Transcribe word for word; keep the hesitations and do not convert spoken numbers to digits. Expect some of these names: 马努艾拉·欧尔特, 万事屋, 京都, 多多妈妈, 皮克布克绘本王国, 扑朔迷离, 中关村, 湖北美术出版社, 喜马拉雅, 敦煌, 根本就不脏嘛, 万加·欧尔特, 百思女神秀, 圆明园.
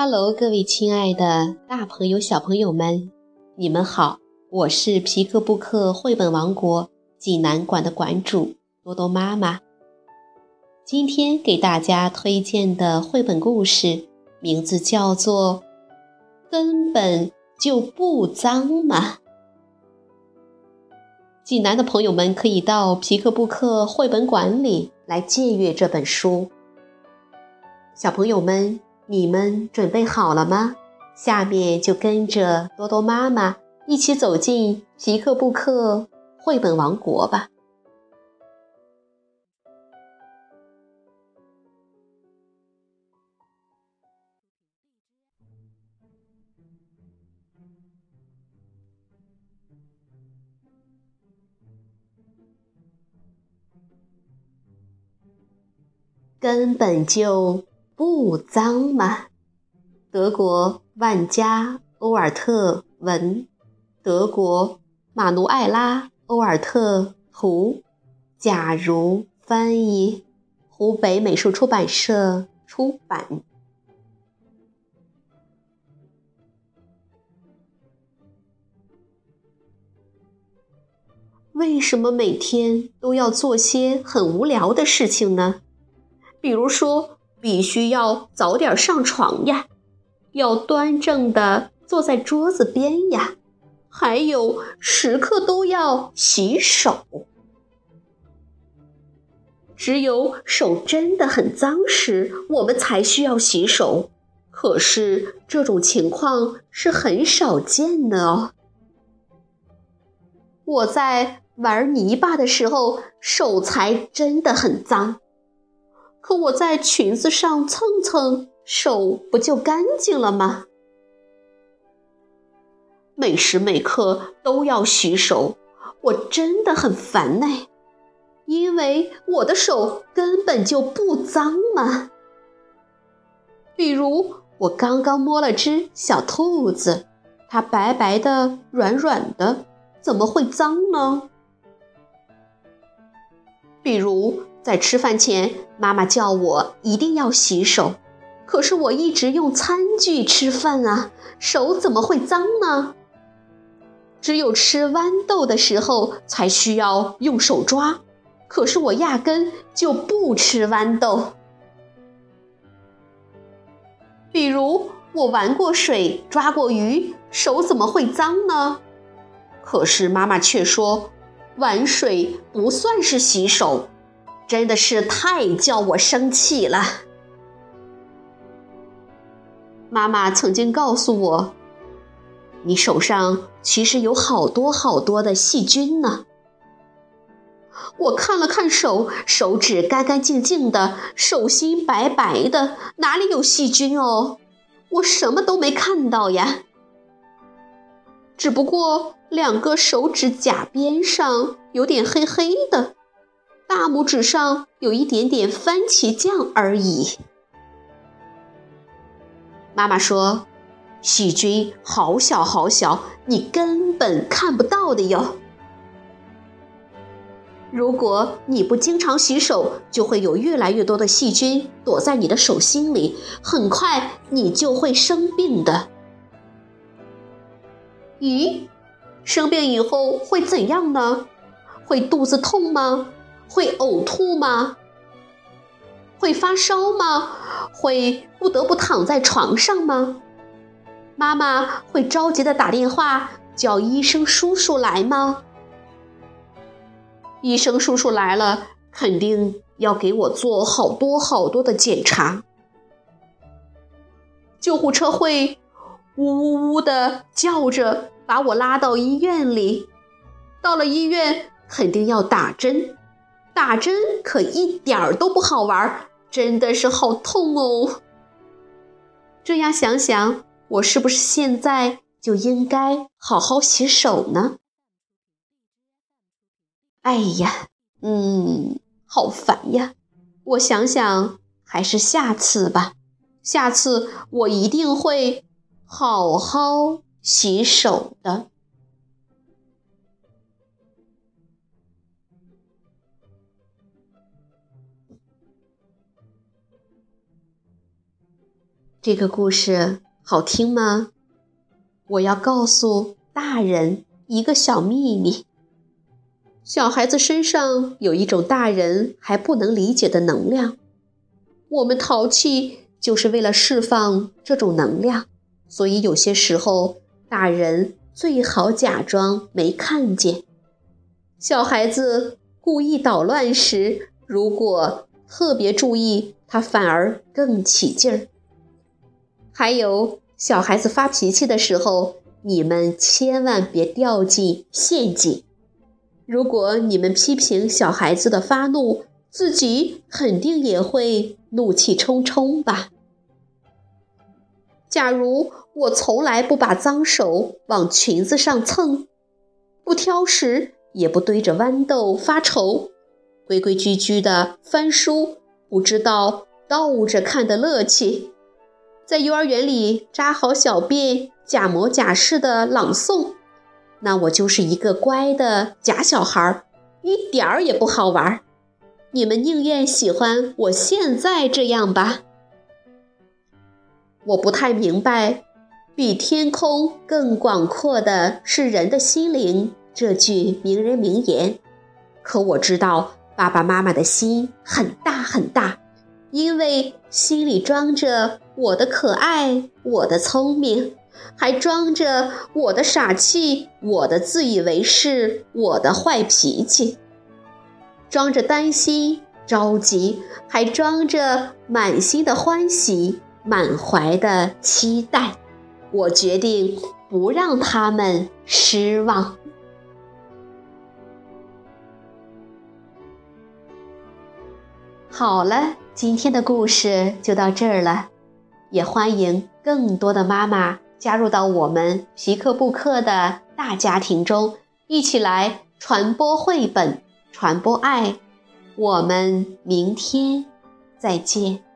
哈喽，各位亲爱的大朋友小朋友们，你们好，我是皮克布克绘本王国济南馆的馆主多多妈妈。今天给大家推荐的绘本故事名字叫做根本就不脏嘛。济南的朋友们可以到皮克布克绘本馆里来借阅这本书。小朋友们，你们准备好了吗？下面就跟着多多妈妈一起走进皮克布克绘本王国吧。根本就不脏嘛。德国万加·欧尔特文，德国马努艾拉·欧尔特图，假如翻译，湖北美术出版社出版。为什么每天都要做些很无聊的事情呢？比如说，必须要早点上床呀，要端正地坐在桌子边呀，还有时刻都要洗手。只有手真的很脏时，我们才需要洗手。可是这种情况是很少见的哦。我在玩泥巴的时候，手才真的很脏。可我在裙子上蹭蹭，手不就干净了吗？每时每刻都要洗手，我真的很烦哎，因为我的手根本就不脏嘛。比如我刚刚摸了只小兔子，它白白的、软软的，怎么会脏呢？比如在吃饭前，妈妈叫我一定要洗手，可是我一直用餐具吃饭啊，手怎么会脏呢？只有吃豌豆的时候才需要用手抓，可是我压根就不吃豌豆。比如我玩过水，抓过鱼，手怎么会脏呢？可是妈妈却说，玩水不算是洗手，真的是太叫我生气了。妈妈曾经告诉我，你手上其实有好多好多的细菌呢。我看了看手，手指干干净净的，手心白白的，哪里有细菌哦？我什么都没看到呀。只不过两个手指甲边上有点黑黑的，大拇指上有一点点番茄酱而已。妈妈说，细菌好小好小，你根本看不到的哟。如果你不经常洗手，就会有越来越多的细菌躲在你的手心里，很快你就会生病的。咦，生病以后会怎样呢？会肚子痛吗？会呕吐吗？会发烧吗？会不得不躺在床上吗？妈妈会着急地打电话叫医生叔叔来吗？医生叔叔来了，肯定要给我做好多好多的检查。救护车会呜呜呜地叫着把我拉到医院里，到了医院肯定要打针。打针可一点儿都不好玩，真的是好痛哦。这样想想，我是不是现在就应该好好洗手呢？哎呀，嗯，好烦呀。我想想，还是下次吧。下次我一定会好好洗手的。这个故事好听吗？我要告诉大人一个小秘密。小孩子身上有一种大人还不能理解的能量，我们淘气就是为了释放这种能量，所以有些时候大人最好假装没看见。小孩子故意捣乱时，如果特别注意，他反而更起劲儿。还有，小孩子发脾气的时候，你们千万别掉进陷阱。如果你们批评小孩子的发怒，自己肯定也会怒气冲冲吧。假如我从来不把脏手往裙子上蹭，不挑食，也不堆着豌豆发愁，规规矩矩的翻书，不知道倒着看的乐趣，在幼儿园里扎好小辫，假模假式的朗诵，那我就是一个乖的假小孩，一点儿也不好玩。你们宁愿喜欢我现在这样吧。我不太明白，比天空更广阔的是人的心灵，这句名人名言。可我知道爸爸妈妈的心很大很大，因为心里装着我的可爱，我的聪明，还装着我的傻气，我的自以为是，我的坏脾气。装着担心着急，还装着满心的欢喜，满怀的期待。我决定不让他们失望。好了，今天的故事就到这儿了。也欢迎更多的妈妈加入到我们皮克布克的大家庭中，一起来传播绘本，传播爱。我们明天再见。